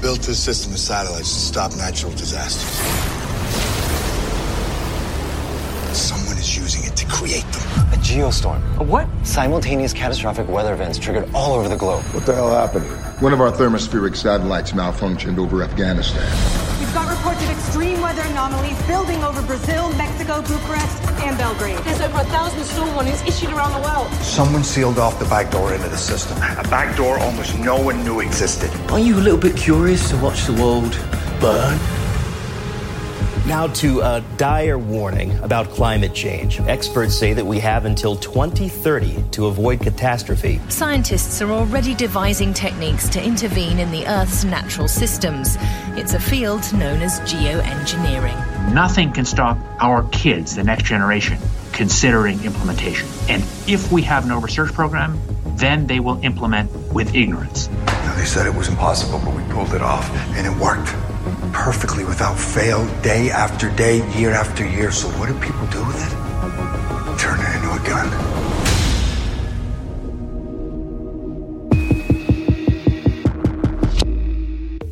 Built this system of satellites to stop natural disasters. Someone is using it to create them. A geostorm. A what? Simultaneous catastrophic weather events triggered all over the globe. What the hell happened? One of our thermospheric satellites malfunctioned over Afghanistan. We've got reports of extreme weather anomalies building over Brazil, Mexico, Bucharest, and Belgrade. There's over 1,000 storm warnings issued around the world. Someone sealed off the back door into the system. A back door almost no one knew existed. Are you a little bit curious to watch the world burn? Now to a dire warning about climate change. Experts say that we have until 2030 to avoid catastrophe. Scientists are already devising techniques to intervene in the Earth's natural systems. It's a field known as geoengineering. Nothing can stop our kids, the next generation, considering implementation. And if we have no research program, then they will implement with ignorance. Now, they said it was impossible, but we pulled it off, and it worked. Perfectly, without fail, day after day, year after year. So what do people do with it? Turn it into a gun.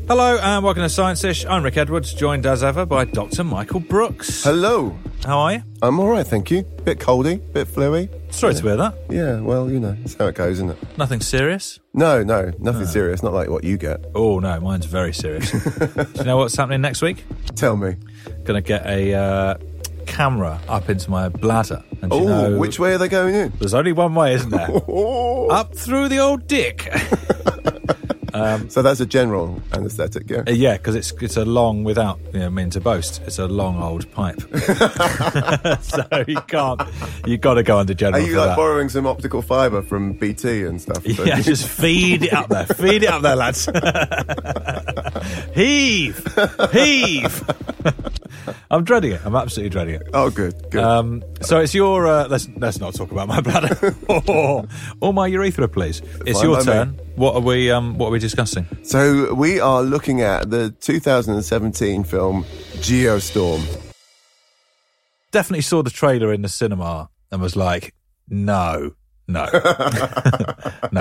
Hello and welcome to Science Ish. I'm Rick Edwards, joined as ever by Dr. Michael Brooks. Hello. How are you? I'm all right, thank you. Bit coldy, bit fluey. Sorry to hear that. Yeah, well, you know, that's how it goes, isn't it? Nothing serious? No, nothing serious. Not like what you get. Oh, no, mine's very serious. Do you know what's happening next week? Tell me. Going to get a camera up into my bladder. And oh, you know, which way are they going in? There's only one way, isn't there? Up through the old dick. So that's a general anaesthetic, yeah? Yeah, because it's a long, without, you know, mean to boast, it's a long old pipe. So you've got to go under general. Are you like that, borrowing some optical fibre from BT and stuff? But... yeah, just feed it up there. Feed it up there, lads. Heave. I'm dreading it. I'm absolutely dreading it. Oh, good. So it's your... let's not talk about my bladder. or my urethra, please. It's fine, your turn. Me. What are we discussing? So we are looking at the 2017 film Geostorm. Definitely saw the trailer in the cinema and was like, no. No,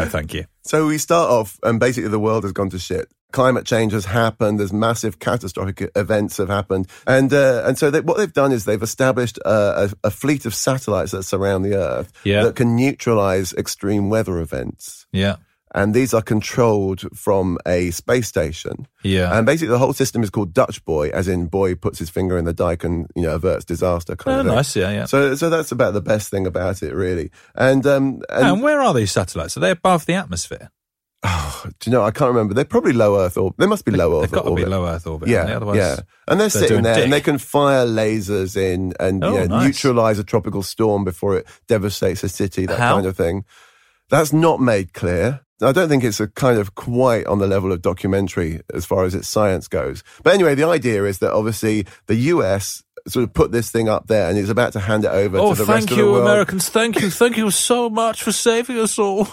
thank you. So we start off and basically the world has gone to shit. Climate change has happened. There's massive catastrophic events have happened. And so what they've done is they've established a fleet of satellites that surround the Earth that can neutralize extreme weather events. Yeah. And these are controlled from a space station. Yeah. And basically the whole system is called Dutch Boy, as in boy puts his finger in the dike and, you know, averts disaster kind of thing. Nice, yeah. So that's about the best thing about it, really. And where are these satellites? Are they above the atmosphere? Oh, do you know, I can't remember. They're probably low Earth orbit. They must be low Earth orbit. They've got to be low Earth orbit. Yeah, otherwise. And they're sitting there and they can fire lasers in and neutralize a tropical storm before it devastates a city, that kind of thing. That's not made clear. I don't think it's a kind of quite on the level of documentary as far as its science goes. But anyway, the idea is that obviously the US sort of put this thing up there and is about to hand it over to the rest of the world. Oh, thank you, Americans. Thank you so much for saving us all.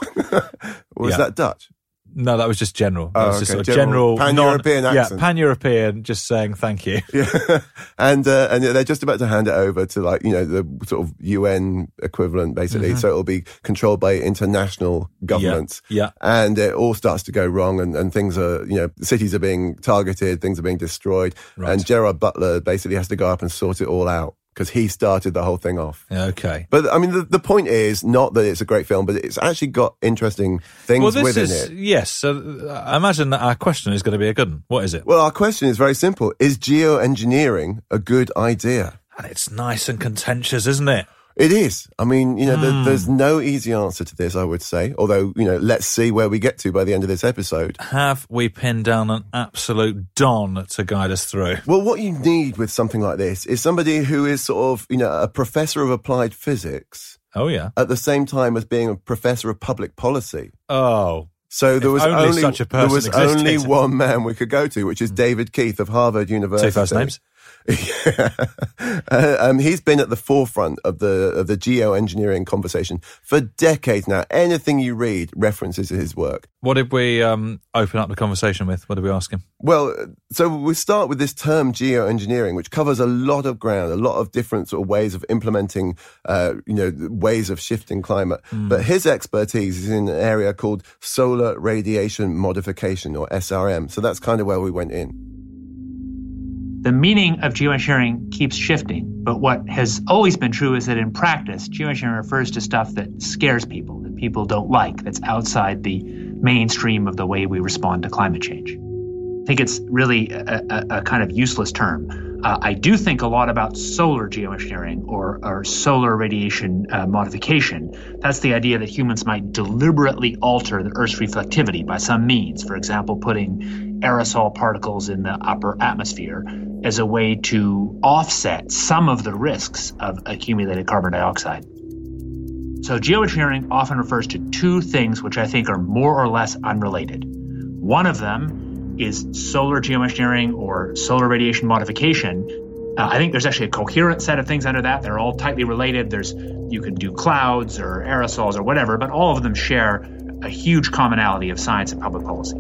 Was that Dutch? No, that was just general. That was just sort of general pan-European accent. Yeah, pan-European, just saying thank you. Yeah. And they're just about to hand it over to, like, you know, the sort of UN equivalent, basically. Mm-hmm. So it'll be controlled by international governments. Yeah. And it all starts to go wrong and things are, you know, cities are being targeted, things are being destroyed. Right. And Gerard Butler basically has to go up and sort it all out, because he started the whole thing off. Okay. But, I mean, the point is not that it's a great film, but it's actually got interesting things within it. Yes. So I imagine that our question is going to be a good one. What is it? Well, our question is very simple. Is geoengineering a good idea? And it's nice and contentious, isn't it? It is. I mean, you know, there's no easy answer to this, I would say. Although, you know, let's see where we get to by the end of this episode. Have we pinned down an absolute don to guide us through? Well, what you need with something like this is somebody who is sort of, you know, a professor of applied physics Oh, yeah. At the same time as being a professor of public policy. Oh. So there was only such a person. There was existed. Only one man we could go to, which is David Keith of Harvard University. Say first names. Yeah. He's been at the forefront of the geoengineering conversation for decades now. Anything you read references his work. What did we open up the conversation with? What did we ask him? Well, so we start with this term geoengineering, which covers a lot of ground, a lot of different sort of ways of implementing, ways of shifting climate. Mm. But his expertise is in an area called solar radiation modification, or SRM. So that's kind of where we went in. The meaning of geoengineering keeps shifting, but what has always been true is that in practice, geoengineering refers to stuff that scares people, that people don't like, that's outside the mainstream of the way we respond to climate change. I think it's really a kind of useless term. I do think a lot about solar geoengineering or solar radiation modification. That's the idea that humans might deliberately alter the Earth's reflectivity by some means, for example, putting aerosol particles in the upper atmosphere as a way to offset some of the risks of accumulated carbon dioxide. So geoengineering often refers to two things which I think are more or less unrelated. One of them is solar geoengineering or solar radiation modification. I think there's actually a coherent set of things under that. They're all tightly related. You can do clouds or aerosols or whatever, but all of them share a huge commonality of science and public policy.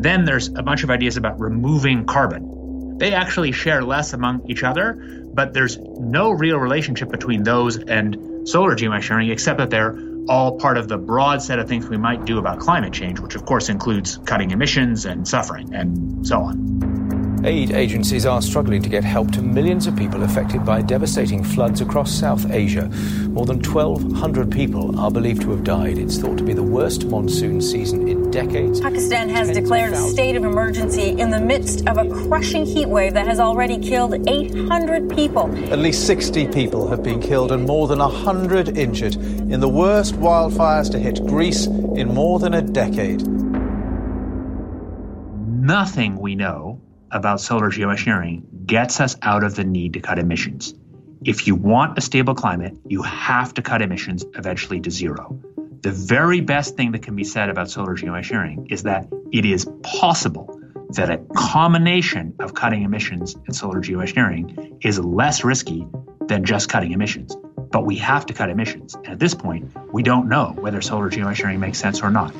Then there's a bunch of ideas about removing carbon. They actually share less among each other, but there's no real relationship between those and solar geoengineering, except that they're all part of the broad set of things we might do about climate change, which of course includes cutting emissions and suffering and so on. Aid agencies are struggling to get help to millions of people affected by devastating floods across South Asia. More than 1,200 people are believed to have died. It's thought to be the worst monsoon season in decades. Pakistan has declared a state of emergency in the midst of a crushing heat wave that has already killed 800 people. At least 60 people have been killed and more than 100 injured in the worst wildfires to hit Greece in more than a decade. Nothing we know about solar geoengineering gets us out of the need to cut emissions. If you want a stable climate, you have to cut emissions eventually to zero. The very best thing that can be said about solar geoengineering is that it is possible that a combination of cutting emissions and solar geoengineering is less risky than just cutting emissions. But we have to cut emissions. And at this point, we don't know whether solar geoengineering makes sense or not.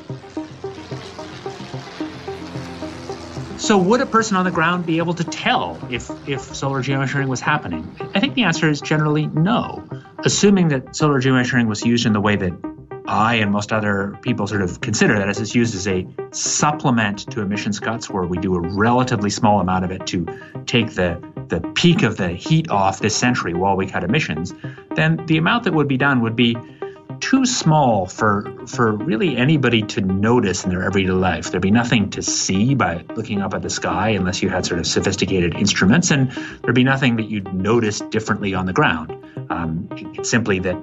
So would a person on the ground be able to tell if solar geoengineering was happening? I think the answer is generally no. Assuming that solar geoengineering was used in the way that I and most other people sort of consider that, as it's used as a supplement to emissions cuts, where we do a relatively small amount of it to take the peak of the heat off this century while we cut emissions, then the amount that would be done would be too small for really anybody to notice in their everyday life. There'd be nothing to see by looking up at the sky unless you had sort of sophisticated instruments, and there'd be nothing that you'd notice differently on the ground. It's simply that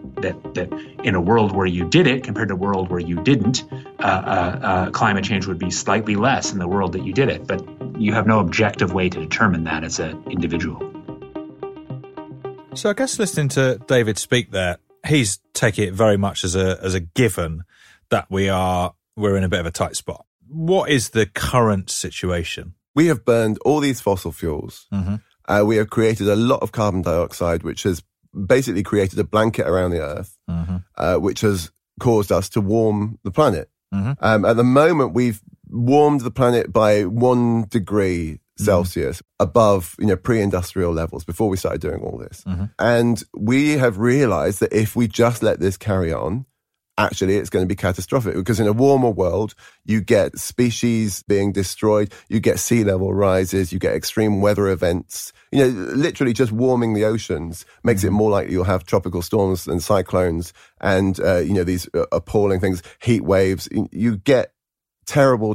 in a world where you did it compared to a world where you didn't, climate change would be slightly less in the world that you did it, but you have no objective way to determine that as an individual. So I guess listening to David speak there, he's taking it very much as a given that we're in a bit of a tight spot. What is the current situation? We have burned all these fossil fuels. Mm-hmm. We have created a lot of carbon dioxide, which has basically created a blanket around the Earth, mm-hmm. Which has caused us to warm the planet. Mm-hmm. At the moment, we've warmed the planet by 1 degree Celsius above, pre-industrial levels before we started doing all this. Mm-hmm. And we have realized that if we just let this carry on, actually it's going to be catastrophic, because in a warmer world, you get species being destroyed, you get sea level rises, you get extreme weather events. Literally just warming the oceans makes it more likely you'll have tropical storms and cyclones and, these appalling things, heat waves. You get terrible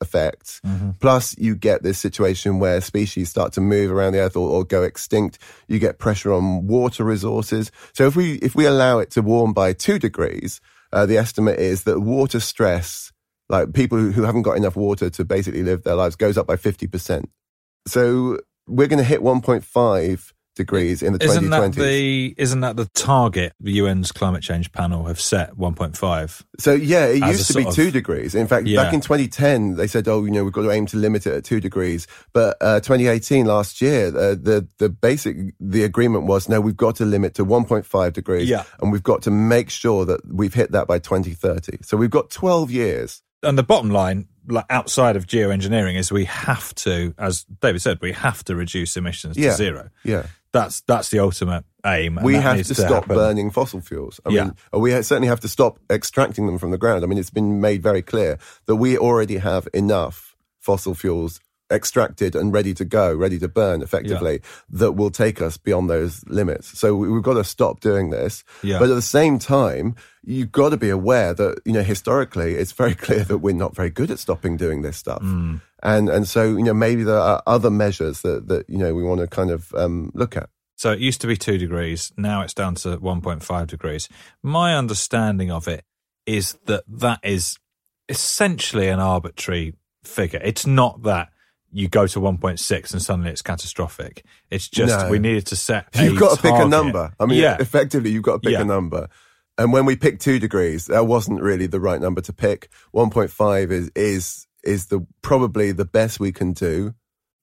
effects. Mm-hmm. Plus, you get this situation where species start to move around the Earth or go extinct. You get pressure on water resources. So if we allow it to warm by 2 degrees, the estimate is that water stress, like people who haven't got enough water to basically live their lives, goes up by 50%. So we're going to hit 1.5 degrees in the 2020s. Isn't that the target the UN's climate change panel have set, 1.5? So yeah, it used to be 2 degrees. In fact, back in 2010, they said, we've got to aim to limit it at 2 degrees. But 2018, last year, the agreement was, no, we've got to limit to 1.5 degrees. Yeah. And we've got to make sure that we've hit that by 2030. So we've got 12 years. And the bottom line, like outside of geoengineering, is we have to, as David said, we have to reduce emissions to zero. Yeah, that's the ultimate aim. We have to stop burning fossil fuels. I mean, we certainly have to stop extracting them from the ground. I mean, it's been made very clear that we already have enough fossil fuels extracted and ready to go, ready to burn, effectively, that will take us beyond those limits. So we've got to stop doing this. Yeah. But at the same time, you've got to be aware that, historically, it's very clear that we're not very good at stopping doing this stuff. Mm. And so, maybe there are other measures that we want to kind of look at. So it used to be 2 degrees. Now it's down to 1.5 degrees. My understanding of it is that is essentially an arbitrary figure. It's not that you go to 1.6 and suddenly it's catastrophic. It's just we needed to set a target. You've got to pick a number. I mean, effectively, you've got to pick a number. And when we picked 2 degrees, that wasn't really the right number to pick. 1.5 is probably the best we can do.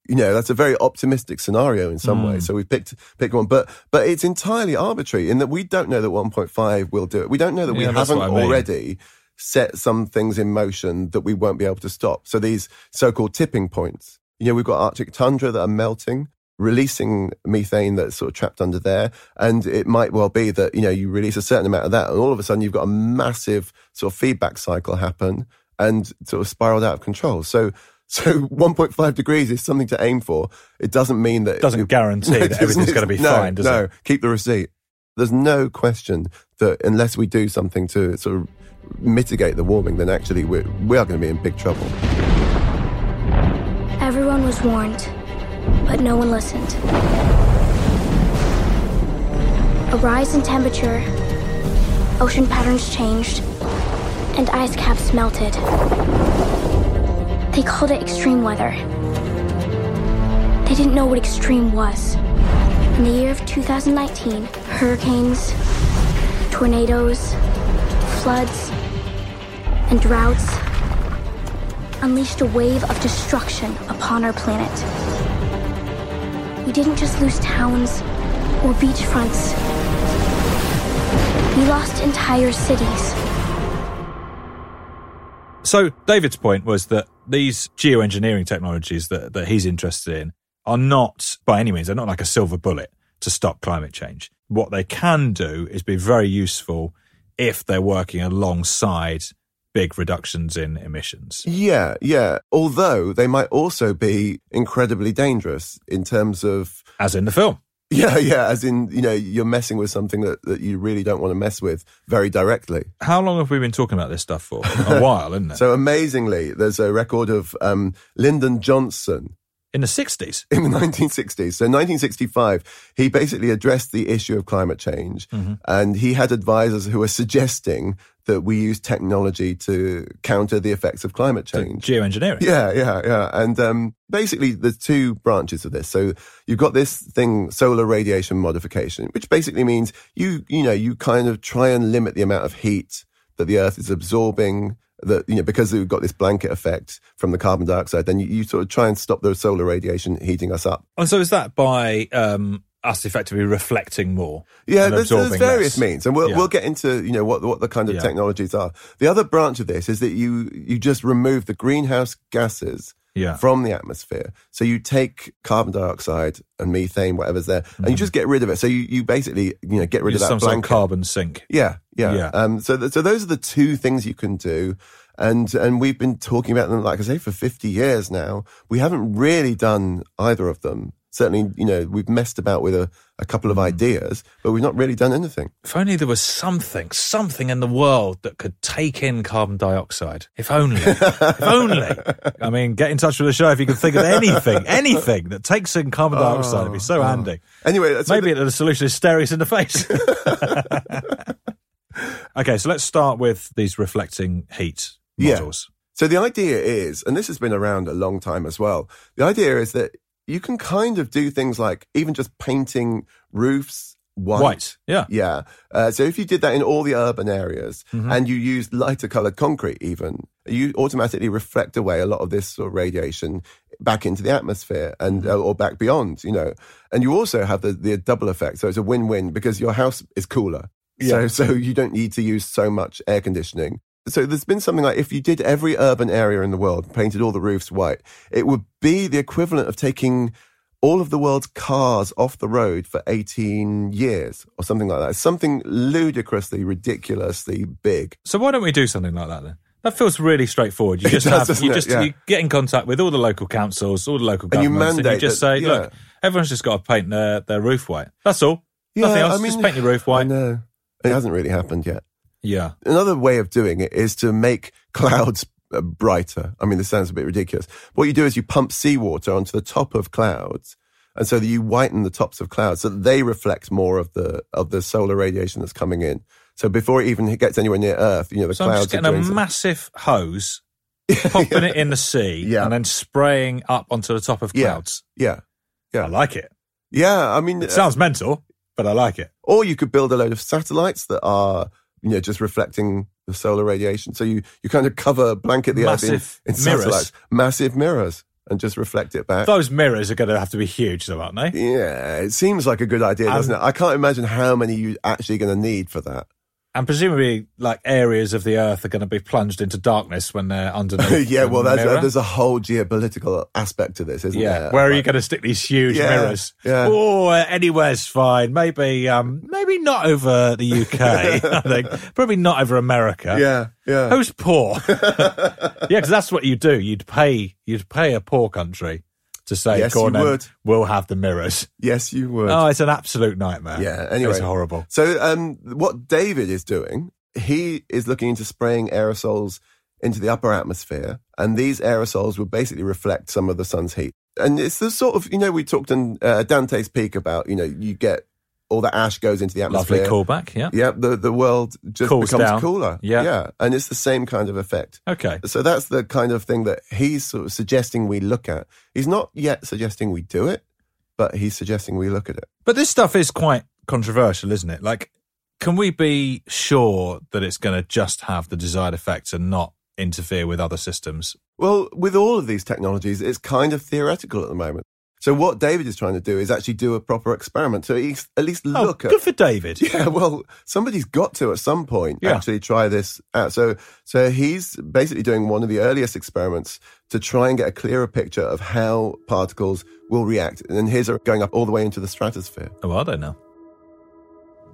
That's a very optimistic scenario in some way. So we picked one. But it's entirely arbitrary in that we don't know that 1.5 will do it. We don't know that we haven't already set some things in motion that we won't be able to stop. So these so-called tipping points, we've got Arctic tundra that are melting, releasing methane that's sort of trapped under there. And it might well be that, you release a certain amount of that and all of a sudden you've got a massive sort of feedback cycle happen and sort of spiraled out of control. So 1.5 degrees is something to aim for. It doesn't mean that... It doesn't guarantee that everything's going to be fine, does it? No, keep the receipt. There's no question that unless we do something to sort of mitigate the warming, then actually we are going to be in big trouble. Everyone was warned, but no one listened. A rise in temperature, ocean patterns changed, and ice caps melted. They called it extreme weather. They didn't know what extreme was. In the year of 2019, hurricanes, tornadoes, floods, and droughts unleashed a wave of destruction upon our planet. We didn't just lose towns or beachfronts. We lost entire cities. So David's point was that these geoengineering technologies that he's interested in are not, by any means, they're not like a silver bullet to stop climate change. What they can do is be very useful if they're working alongside big reductions in emissions. Yeah. Although they might also be incredibly dangerous in terms of... As in the film. Yeah, as in, you're messing with something that you really don't want to mess with very directly. How long have we been talking about this stuff for? A while, isn't it? So amazingly, there's a record of Lyndon Johnson... In the 60s? In the 1960s. So in 1965, he basically addressed the issue of climate change, and he had advisors who were suggesting that we use technology to counter the effects of climate change. Geoengineering. Yeah. And basically there's two branches of this. So you've got this thing, solar radiation modification, which basically means you kind of try and limit the amount of heat that the Earth is absorbing, that because we've got this blanket effect from the carbon dioxide, then you sort of try and stop the solar radiation heating us up. And so is that by us effectively reflecting more? Yeah, there's various means, and we'll get into what the kind of technologies are. The other branch of this is that you just remove the greenhouse gases from the atmosphere. So you take carbon dioxide and methane, whatever's there, and you just get rid of it. So you basically get rid of that blanket. Sort of carbon sink. Yeah. So those are the two things you can do, and we've been talking about them, like I say, for 50 years now. We haven't really done either of them. Certainly, we've messed about with a couple of ideas, but we've not really done anything. If only there was something in the world that could take in carbon dioxide. If only. I mean, get in touch with the show if you can think of anything that takes in carbon dioxide. It'd be so handy. Anyway, maybe the solution is stare us in the face. Okay, so let's start with these reflecting heat models. So the idea is, and this has been around a long time as well, the idea is that you can kind of do things like even just painting roofs white. Yeah. Yeah. So if you did that in all the urban areas and you used lighter colored concrete even, you automatically reflect away a lot of this sort of radiation back into the atmosphere and or back beyond, you know. And you also have the double effect. So it's a win-win because your house is cooler. Yeah. So you don't need to use so much air conditioning. So there's been something like if you did every urban area in the world, painted all the roofs white, it would be the equivalent of taking all of the world's cars off the road for 18 years or something like that. Something ludicrously, ridiculously big. So why don't we do something like that then? That feels really straightforward. You just you get in contact with all the local councils, all the local governments, and you just say, look, everyone's just got to paint their roof white. That's all. Yeah, nothing else. I mean, just paint your roof white. I know. It hasn't really happened yet. Yeah. Another way of doing it is to make clouds brighter. I mean, this sounds a bit ridiculous. What you do is you pump seawater onto the top of clouds, and so that you whiten the tops of clouds so that they reflect more of the solar radiation that's coming in. So before it even gets anywhere near Earth, you know, the clouds. So I'm just getting a massive hose, popping it in the sea, and then spraying up onto the top of clouds. Yeah. Yeah. I like it. Yeah. I mean, it sounds mental, but I like it. Or you could build a load of satellites that are, you know, just reflecting the solar radiation. So you kind of blanket the Earth in satellites. Massive mirrors and just reflect it back. Those mirrors are going to have to be huge though, aren't they? Yeah, it seems like a good idea, doesn't it? I can't imagine how many you're actually going to need for that. And presumably, like, areas of the Earth are going to be plunged into darkness when they're underneath. Yeah, well, there's a whole geopolitical aspect to this, isn't there? Where are you going to stick these huge mirrors? Yeah. Oh, anywhere's fine. Maybe not over the UK, I think. Probably not over America. Yeah, yeah. Who's poor? Because that's what you do. You'd pay a poor country to say, yes, you would. We'll have the mirrors. Yes, you would. Oh, it's an absolute nightmare. Yeah, anyway. It's horrible. So what David is doing, he is looking into spraying aerosols into the upper atmosphere, and these aerosols will basically reflect some of the sun's heat. And it's the sort of, you know, we talked in Dante's Peak about, you know, you get all the ash goes into the atmosphere. Lovely callback, yeah. Yeah, the world just becomes cooler. Yeah. Yeah, and it's the same kind of effect. Okay. So that's the kind of thing that he's sort of suggesting we look at. He's not yet suggesting we do it, but he's suggesting we look at it. But this stuff is quite controversial, isn't it? Like, can we be sure that it's going to just have the desired effects and not interfere with other systems? Well, with all of these technologies, it's kind of theoretical at the moment. So what David is trying to do is actually do a proper experiment. So at least look at... Good for David. Yeah, well, somebody's got to at some point actually try this out. So he's basically doing one of the earliest experiments to try and get a clearer picture of how particles will react. And his are going up all the way into the stratosphere. Oh, are they now?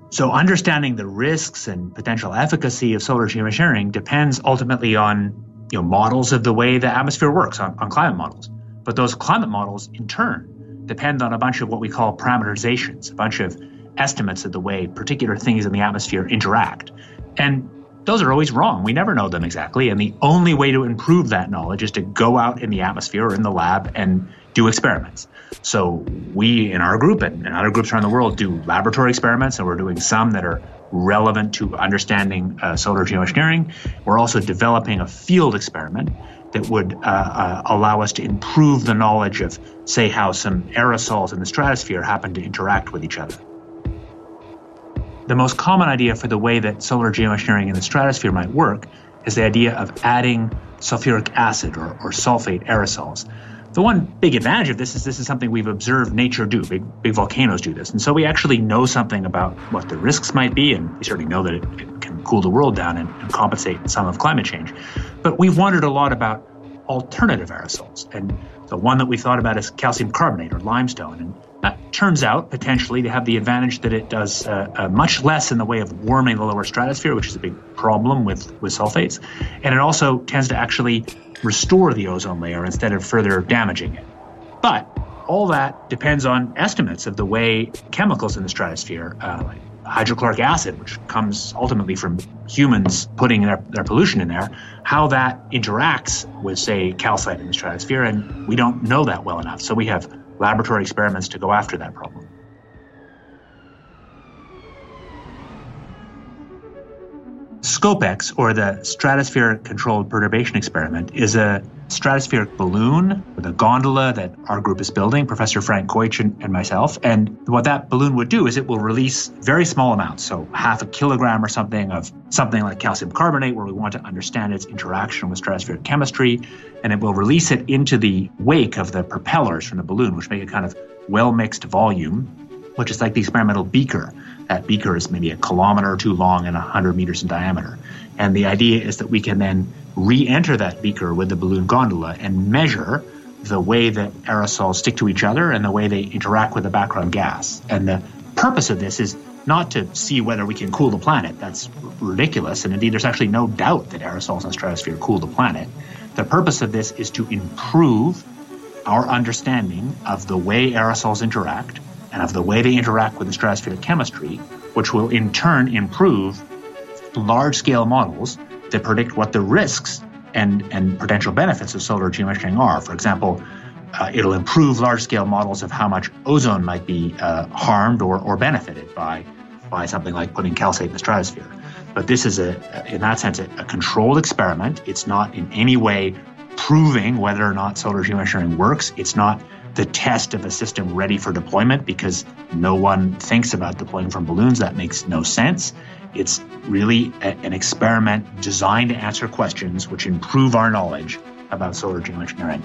So understanding the risks and potential efficacy of solar geoengineering depends ultimately on, you know, models of the way the atmosphere works, on climate models. But those climate models, in turn, depend on a bunch of what we call parameterizations, a bunch of estimates of the way particular things in the atmosphere interact. And those are always wrong. We never know them exactly. And the only way to improve that knowledge is to go out in the atmosphere or in the lab and do experiments. So we in our group and other groups around the world do laboratory experiments, and we're doing some that are relevant to understanding solar geoengineering. We're also developing a field experiment that would allow us to improve the knowledge of, say, how some aerosols in the stratosphere happen to interact with each other. The most common idea for the way that solar geoengineering in the stratosphere might work is the idea of adding sulfuric acid or sulfate aerosols. The one big advantage of this is something we've observed nature do. Big volcanoes do this. And so we actually know something about what the risks might be, and we certainly know that it can cool the world down and compensate some of climate change. But we've wondered a lot about alternative aerosols. And the one that we thought about is calcium carbonate or limestone. And that turns out potentially to have the advantage that it does much less in the way of warming the lower stratosphere, which is a big problem with sulfates. And it also tends to actually restore the ozone layer instead of further damaging it. But all that depends on estimates of the way chemicals in the stratosphere, like hydrochloric acid, which comes ultimately from humans putting their pollution in there, how that interacts with, say, calcite in the stratosphere, and we don't know that well enough. So we have laboratory experiments to go after that problem. SCOPEX, or the Stratospheric Controlled Perturbation Experiment, is a stratospheric balloon with a gondola that our group is building, Professor Frank Koich and myself. And what that balloon would do is it will release very small amounts, so 0.5 kilogram or something of something like calcium carbonate, where we want to understand its interaction with stratospheric chemistry. And it will release it into the wake of the propellers from the balloon, which make a kind of well-mixed volume, which is like the experimental beaker. That beaker is maybe 1 kilometer or two long and 100 meters in diameter. And the idea is that we can then re-enter that beaker with the balloon gondola and measure the way that aerosols stick to each other and the way they interact with the background gas. And the purpose of this is not to see whether we can cool the planet. That's ridiculous. And indeed, there's actually no doubt that aerosols in the stratosphere cool the planet. The purpose of this is to improve our understanding of the way aerosols interact and of the way they interact with the stratospheric chemistry, which will in turn improve large-scale models that predict what the risks and potential benefits of solar geoengineering are. For example, it'll improve large-scale models of how much ozone might be harmed or benefited by something like putting calcite in the stratosphere. But this is, in that sense, a controlled experiment. It's not in any way proving whether or not solar geoengineering works. It's not the test of a system ready for deployment, because no one thinks about deploying from balloons. That makes no sense. It's really an experiment designed to answer questions which improve our knowledge about solar geoengineering.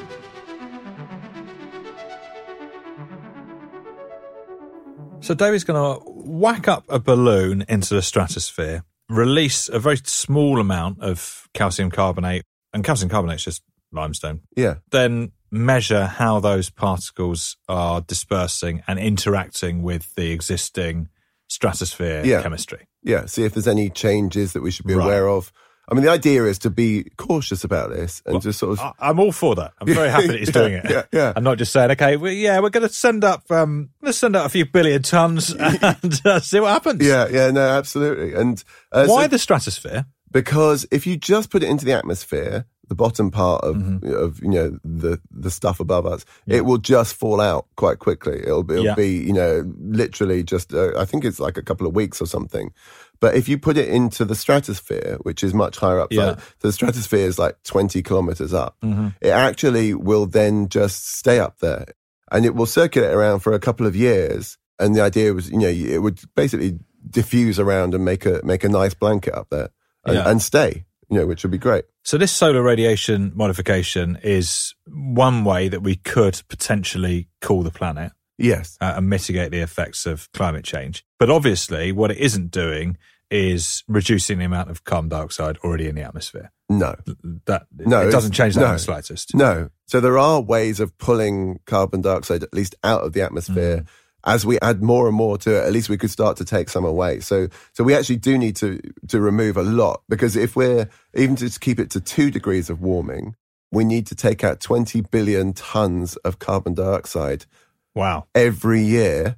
So David's going to whack up a balloon into the stratosphere, release a very small amount of calcium carbonate, and calcium carbonate's just limestone. Yeah. Then measure how those particles are dispersing and interacting with the existing stratosphere chemistry. Yeah, see if there's any changes that we should be aware of. I mean, the idea is to be cautious about this and just sort of... I'm all for that. I'm very happy that he's doing it. Yeah. I'm not just saying, okay, we're going to send up a few billion tons and see what happens. Yeah, no, absolutely. And why the stratosphere? Because if you just put it into the atmosphere, the bottom part of the stuff above us, it will just fall out quite quickly. It'll be, literally just, I think it's like a couple of weeks or something. But if you put it into the stratosphere, which is much higher up, so the stratosphere is like 20 kilometers up, it actually will then just stay up there. And it will circulate around for a couple of years. And the idea was, it would basically diffuse around and make a nice blanket up there and stay. Which would be great. So this solar radiation modification is one way that we could potentially cool the planet. Yes. And mitigate the effects of climate change. But obviously what it isn't doing is reducing the amount of carbon dioxide already in the atmosphere. It doesn't change that in the slightest. No. So there are ways of pulling carbon dioxide at least out of the atmosphere. As we add more and more to it, at least we could start to take some away. So we actually do need to remove a lot, because if we're even to keep it to 2 degrees of warming, we need to take out 20 billion tons of carbon dioxide. Wow. Every year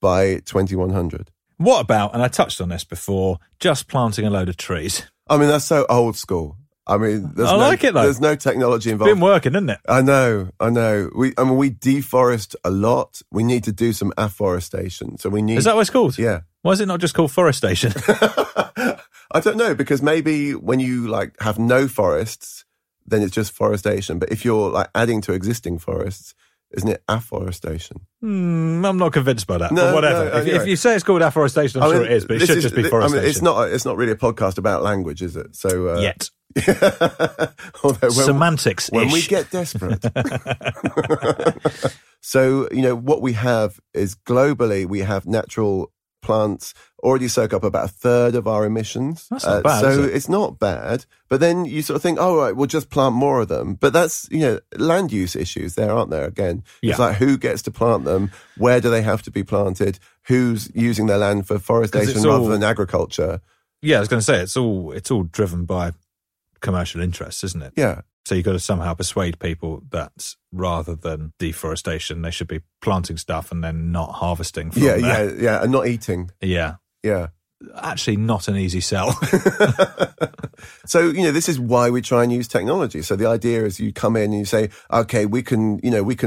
by 2100. What about, and I touched on this before, just planting a load of trees? I mean, that's so old school. I mean, there's no technology involved. It's been working, isn't it? I know. We deforest a lot. We need to do some afforestation. Is that what it's called? Yeah. Why is it not just called forestation? I don't know, because maybe when you have no forests, then it's just forestation. But if you're adding to existing forests, isn't it afforestation? I'm not convinced by that, but whatever. No, if you say it's called afforestation, I'm sure it is, but it should just be forestation. I mean, it's not really a podcast about language, is it? So yet. Semantics-ish. When we get desperate. So, what we have is globally, we have natural plants already soak up about 1/3 of our emissions. That's not bad, so it's not bad. But then you sort of think, oh, right, we'll just plant more of them. But that's, land use issues there, aren't there, again? Yeah. It's like, who gets to plant them? Where do they have to be planted? Who's using their land for forestation rather than agriculture? Yeah, I was going to say, it's all driven by commercial interests, isn't it? Yeah. So you've got to somehow persuade people that rather than deforestation, they should be planting stuff and then not harvesting from there. Yeah, and not eating. Yeah. Yeah. Actually, not an easy sell. So, this is why we try and use technology. So the idea is you come in and you say, okay, we can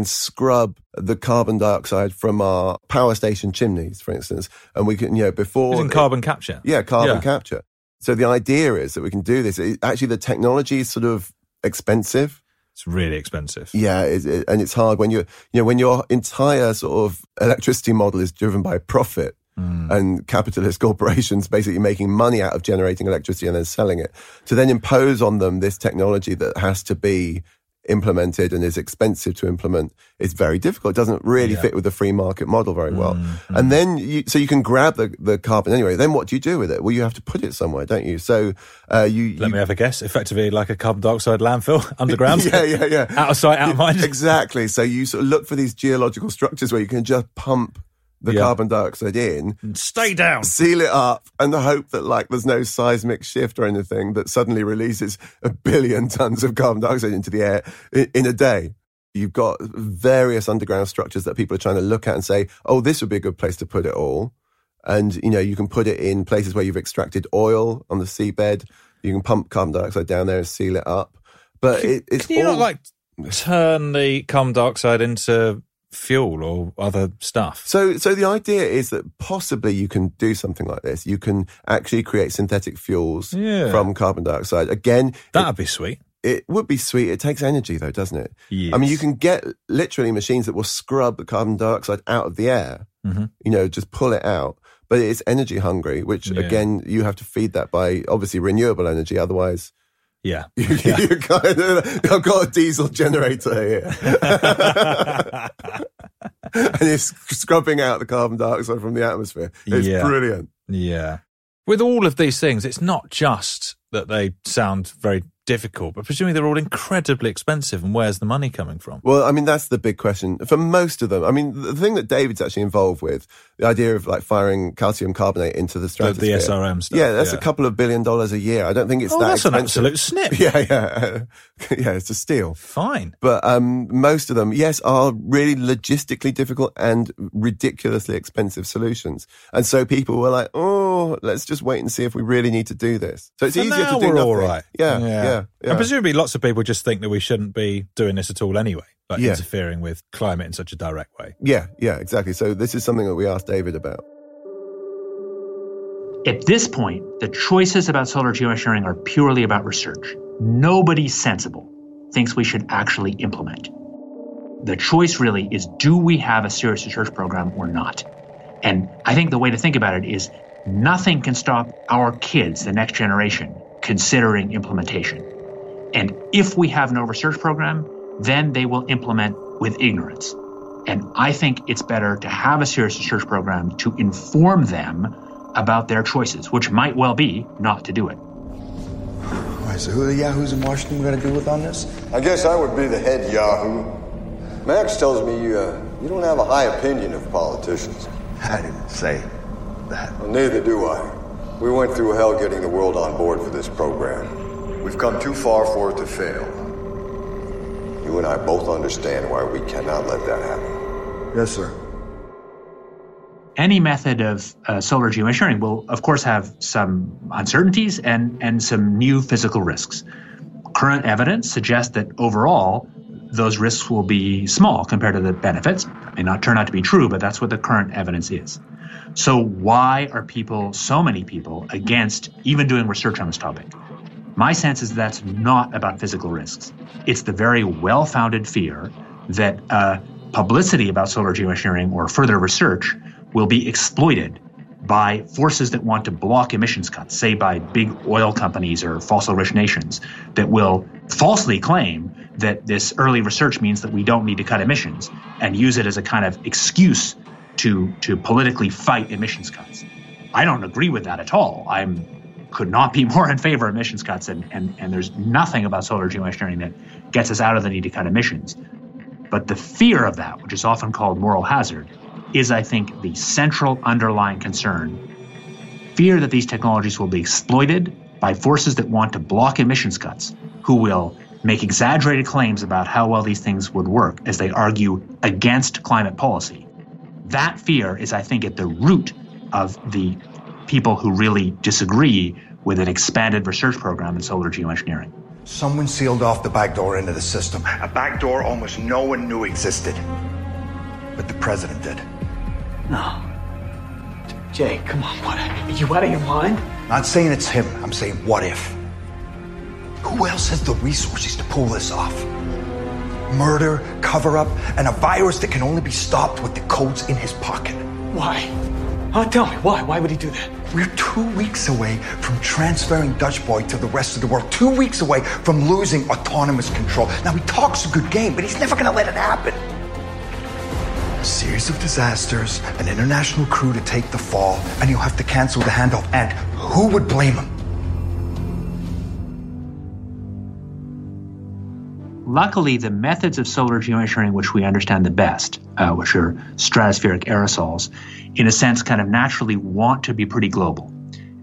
scrub the carbon dioxide from our power station chimneys, for instance, and we can, before... Isn't carbon capture? Yeah, carbon capture. So the idea is that we can do this. Actually, the technology is sort of expensive. It's really expensive. Yeah, and it's hard when when your entire sort of electricity model is driven by profit and capitalist corporations basically making money out of generating electricity and then selling it. To then impose on them this technology that has to be implemented and is expensive to implement is very difficult. It doesn't really fit with the free market model very well. And then, so you can grab the carbon anyway. Then what do you do with it? Well, you have to put it somewhere, don't you? So Let me have a guess. Effectively like a carbon dioxide landfill underground. Yeah. Out of sight, out of mind. Exactly. So you sort of look for these geological structures where you can just pump the carbon dioxide in. Stay down. Seal it up, and the hope that there's no seismic shift or anything that suddenly releases 1 billion tons of carbon dioxide into the air in a day. You've got various underground structures that people are trying to look at and say, oh, this would be a good place to put it all. And, you can put it in places where you've extracted oil on the seabed. You can pump carbon dioxide down there and seal it up. But it's Can you all... not, turn the carbon dioxide into... fuel or other stuff? So the idea is that possibly you can do something like this. You can actually create synthetic fuels from carbon dioxide. Again, that'd be sweet. It would be sweet. It takes energy though, doesn't it? Yes. I mean, you can get literally machines that will scrub the carbon dioxide out of the air, just pull it out. But it is energy hungry, which again, you have to feed that by obviously renewable energy. Otherwise, you kind of, I've got a diesel generator here. And it's scrubbing out the carbon dioxide from the atmosphere. It's brilliant. Yeah. With all of these things, it's not just that they sound very difficult, but presumably they're all incredibly expensive. And where's the money coming from? Well, I mean, that's the big question for most of them. I mean, the thing that David's actually involved with, the idea of firing calcium carbonate into the stratosphere. The SRM stuff. Yeah, that's a couple of $1 billion a year. I don't think it's that's expensive. An absolute snip. Yeah, it's a steal. Fine. But most of them, yes, are really logistically difficult and ridiculously expensive solutions. And so people were like, oh, let's just wait and see if we really need to do this. So it's easier to do nothing. All right. Yeah. And presumably lots of people just think that we shouldn't be doing this at all anyway, interfering with climate in such a direct way. Yeah, exactly. So this is something that we asked David about. At this point, the choices about solar geoengineering are purely about research. Nobody sensible thinks we should actually implement. The choice really is, do we have a serious research program or not? And I think the way to think about it is nothing can stop our kids, the next generation, considering implementation. And if we have no research program, then they will implement with ignorance. And I think it's better to have a serious research program to inform them about their choices, which might well be not to do it. All right, so who are the yahoos in Washington going to do with on this? I guess I would be the head yahoo. Max tells me you don't have a high opinion of politicians. I didn't say that. Well, neither do I. We went through hell getting the world on board for this program. We've come too far for it to fail. You and I both understand why we cannot let that happen. Yes, sir. Any method of solar geoengineering will, of course, have some uncertainties and some new physical risks. Current evidence suggests that overall, those risks will be small compared to the benefits. It may not turn out to be true, but that's what the current evidence is. So why are so many people against even doing research on this topic? My sense is that's not about physical risks. It's the very well-founded fear that publicity about solar geoengineering or further research will be exploited by forces that want to block emissions cuts, say by big oil companies or fossil-rich nations that will falsely claim that this early research means that we don't need to cut emissions and use it as a kind of excuse to politically fight emissions cuts. I don't agree with that at all. I could not be more in favor of emissions cuts, and there's nothing about solar geoengineering that gets us out of the need to cut emissions. But the fear of that, which is often called moral hazard, is, I think, the central underlying concern. Fear that these technologies will be exploited by forces that want to block emissions cuts, who will make exaggerated claims about how well these things would work as they argue against climate policy. That fear is, I think, at the root of the people who really disagree with an expanded research program in solar geoengineering. Someone sealed off the back door into the system, a back door almost no one knew existed. But the president did. No. Jay, come on, what? Are you out of your mind? Not saying it's him, I'm saying what if? Who else has the resources to pull this off? Murder, cover-up, and a virus that can only be stopped with the codes in his pocket. Why? Huh? Tell me, why? Why would he do that? We're 2 weeks away from transferring Dutch Boy to the rest of the world. 2 weeks away from losing autonomous control. Now, he talks a good game, but he's never going to let it happen. A series of disasters, an international crew to take the fall, and you'll have to cancel the handoff. And who would blame him? Luckily, the methods of solar geoengineering, which we understand the best, which are stratospheric aerosols, in a sense kind of naturally want to be pretty global.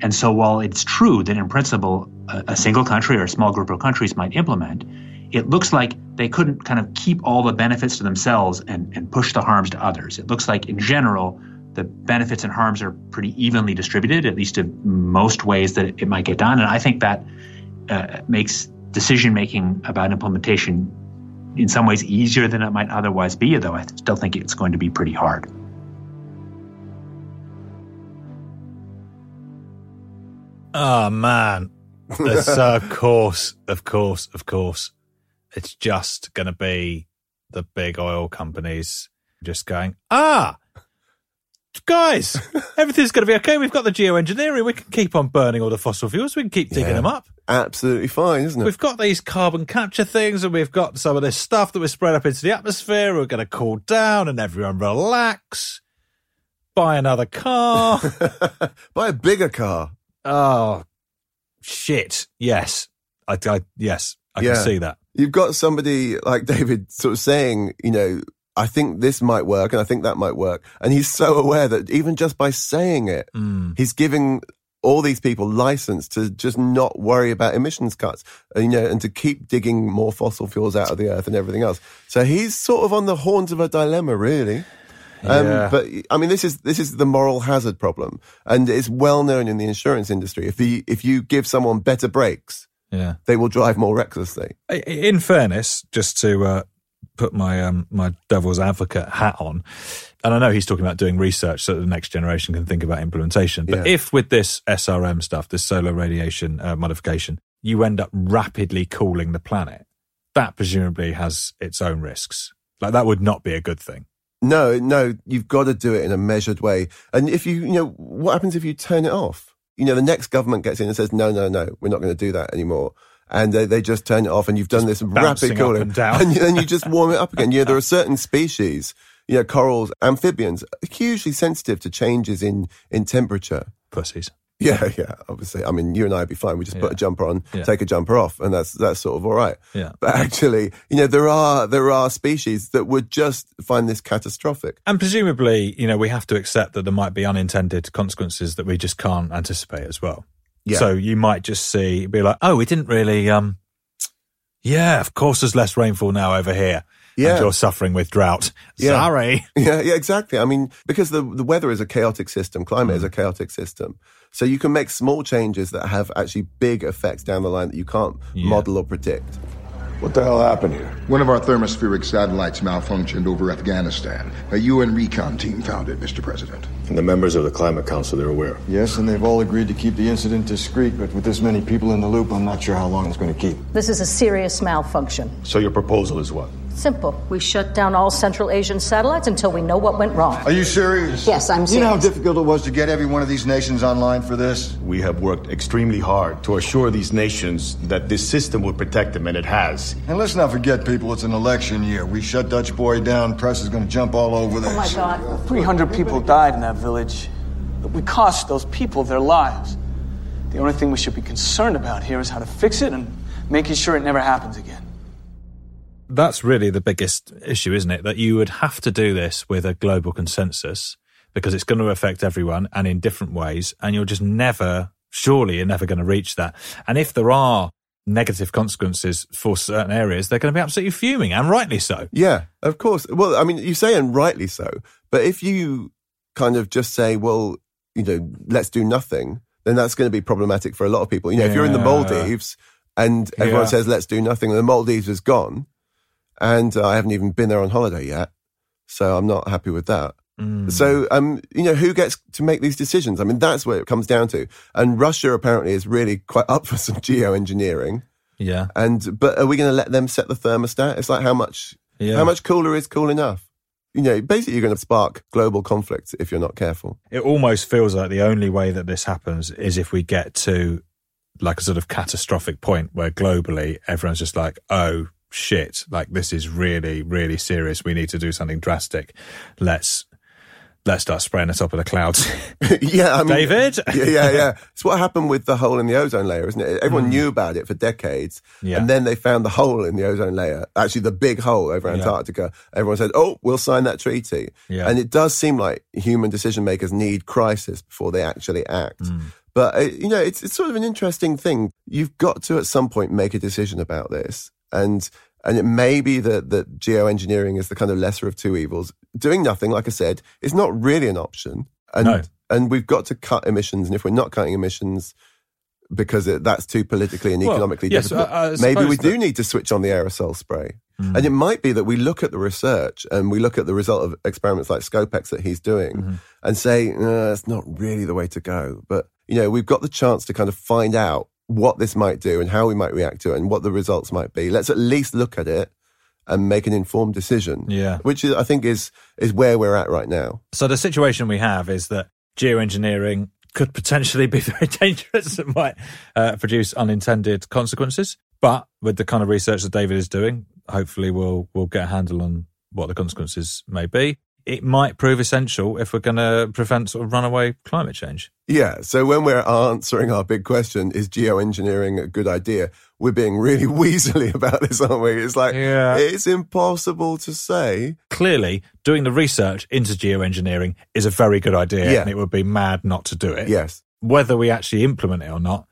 And so while it's true that in principle, a single country or a small group of countries might implement, it looks like they couldn't kind of keep all the benefits to themselves and push the harms to others. It looks like in general, the benefits and harms are pretty evenly distributed, at least in most ways that it might get done. And I think that makes decision-making about implementation in some ways easier than it might otherwise be, though I still think it's going to be pretty hard. Oh, man. Of course. It's just going to be the big oil companies just going, guys, everything's going to be okay. We've got the geoengineering. We can keep on burning all the fossil fuels. We can keep digging them up. Absolutely fine, isn't it? We've got these carbon capture things and we've got some of this stuff that we're spread up into the atmosphere. We're going to cool down and everyone relax. Buy another car. Buy a bigger car. Oh, shit. Yes. I can see that. You've got somebody like David sort of saying, you know, I think this might work and I think that might work. And he's so aware that even just by saying it, he's giving all these people license to just not worry about emissions cuts, you know, and to keep digging more fossil fuels out of the earth and everything else. So he's sort of on the horns of a dilemma, really. But I mean, this is the moral hazard problem. And it's well known in the insurance industry. If you give someone better brakes, they will drive more recklessly. In fairness, just to put my my devil's advocate hat on, and I know he's talking about doing research so that the next generation can think about implementation, but if with this SRM stuff, this solar radiation modification, you end up rapidly cooling the planet, that presumably has its own risks. Like, that would not be a good thing. No, you've got to do it in a measured way. And if you know, what happens if you turn it off? You know, the next government gets in and says, no, we're not going to do that anymore. And they just turn it off, and you've done this rapid cooling, and then you just warm it up again. Yeah, there are certain species, you know, corals, amphibians, hugely sensitive to changes in temperature. Pussies. Yeah, obviously. I mean, you and I would be fine. We just put a jumper on, take a jumper off, and that's sort of all right. Yeah. But actually, you know, there are species that would just find this catastrophic. And presumably, you know, we have to accept that there might be unintended consequences that we just can't anticipate as well. Yeah. So you might just be like, oh, we didn't really, of course there's less rainfall now over here. Yeah. And you're suffering with drought. Yeah. Sorry. Yeah, exactly. I mean, because the weather is a chaotic system, climate is a chaotic system. So you can make small changes that have actually big effects down the line that you can't model or predict. What the hell happened here? One of our thermospheric satellites malfunctioned over Afghanistan. A UN recon team found it, Mr. President. And the members of the Climate Council, they're aware. Yes, and they've all agreed to keep the incident discreet, but with this many people in the loop, I'm not sure how long it's going to keep. This is a serious malfunction. So your proposal is what? Simple. We shut down all Central Asian satellites until we know what went wrong. Are you serious? Yes, I'm serious. You know how difficult it was to get every one of these nations online for this? We have worked extremely hard to assure these nations that this system will protect them, and it has. And let's not forget, people, it's an election year. We shut Dutch Boy down, press is going to jump all over this. Oh, my God. 300 people died in that village. We cost those people their lives. The only thing we should be concerned about here is how to fix it and making sure it never happens again. That's really the biggest issue, isn't it? That you would have to do this with a global consensus because it's going to affect everyone and in different ways. And you're just surely you're never going to reach that. And if there are negative consequences for certain areas, they're going to be absolutely fuming, and rightly so. Yeah, of course. Well, I mean, you say and rightly so, but if you kind of just say, well, you know, let's do nothing, then that's going to be problematic for a lot of people. You know, if you're in the Maldives and everyone says, let's do nothing, and the Maldives is gone. And I haven't even been there on holiday yet, so I'm not happy with that. So, who gets to make these decisions? I mean, that's what it comes down to. And Russia apparently is really quite up for some geoengineering. Yeah. But are we going to let them set the thermostat? It's like how much cooler is cool enough? Basically you're going to spark global conflict if you're not careful. It almost feels like the only way that this happens is if we get to like a sort of catastrophic point where globally everyone's just like, oh, shit, like this is really, really serious. We need to do something drastic. Let's start spraying the top of the clouds. Yeah, I mean... David? Yeah. It's what happened with the hole in the ozone layer, isn't it? Everyone knew about it for decades. Yeah. And then they found the hole in the ozone layer, actually the big hole over Antarctica. Everyone said, oh, we'll sign that treaty. Yeah. And it does seem like human decision makers need crisis before they actually act. But, it's sort of an interesting thing. You've got to, at some point, make a decision about this. And it may be that geoengineering is the kind of lesser of two evils. Doing nothing, like I said, is not really an option. And we've got to cut emissions. And if we're not cutting emissions because that's too politically and economically difficult, maybe we do need to switch on the aerosol spray. And it might be that we look at the research and we look at the result of experiments like Scopex that he's doing and say, that's not really the way to go. But, we've got the chance to kind of find out what this might do and how we might react to it and what the results might be. Let's at least look at it and make an informed decision, which is, I think is where we're at right now. So the situation we have is that geoengineering could potentially be very dangerous and might produce unintended consequences. But with the kind of research that David is doing, hopefully we'll get a handle on what the consequences may be. It might prove essential if we're going to prevent sort of runaway climate change. Yeah, so when we're answering our big question, is geoengineering a good idea? We're being really weaselly about this, aren't we? It's like, it's impossible to say. Clearly, doing the research into geoengineering is a very good idea and it would be mad not to do it. Yes. Whether we actually implement it or not,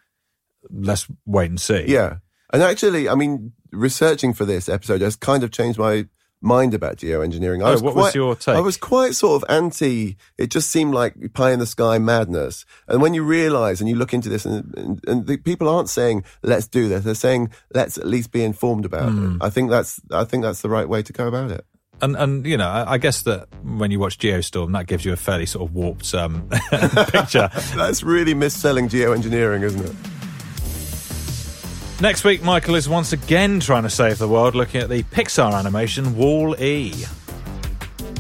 let's wait and see. Yeah, and actually, I mean, researching for this episode has kind of changed my mind about geoengineering. What was your take? I was quite sort of anti. It just seemed like pie in the sky madness. And when you realise and you look into this, and the people aren't saying let's do this, they're saying let's at least be informed about it. I think that's the right way to go about it. And I guess that when you watch Geostorm, that gives you a fairly sort of warped picture. That's really mis-selling geoengineering, isn't it? Next week, Michael is once again trying to save the world, looking at the Pixar animation Wall-E.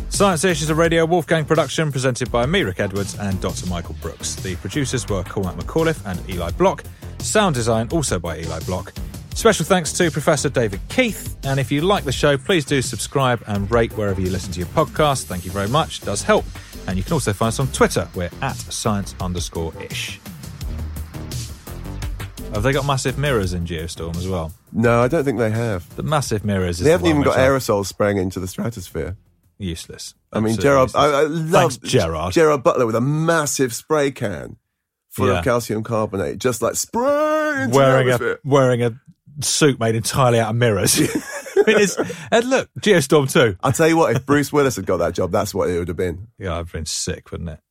Science Ish is a Radio Wolfgang production presented by me, Rick Edwards, and Dr. Michael Brooks. The producers were Cormac McAuliffe and Eli Block. Sound design also by Eli Block. Special thanks to Professor David Keith. And if you like the show, please do subscribe and rate wherever you listen to your podcast. Thank you very much. It does help. And you can also find us on Twitter. We're at @science_ish. Have they got massive mirrors in Geostorm as well? No, I don't think they have. The massive mirrors. They haven't even got aerosols spraying into the stratosphere. Useless. I mean, Gerard. I love Gerard Butler with a massive spray can full of calcium carbonate, just like spray into the atmosphere. Wearing a suit made entirely out of mirrors. And look, Geostorm 2. I'll tell you what, if Bruce Willis had got that job, that's what it would have been. Yeah, I'd have been sick, wouldn't it?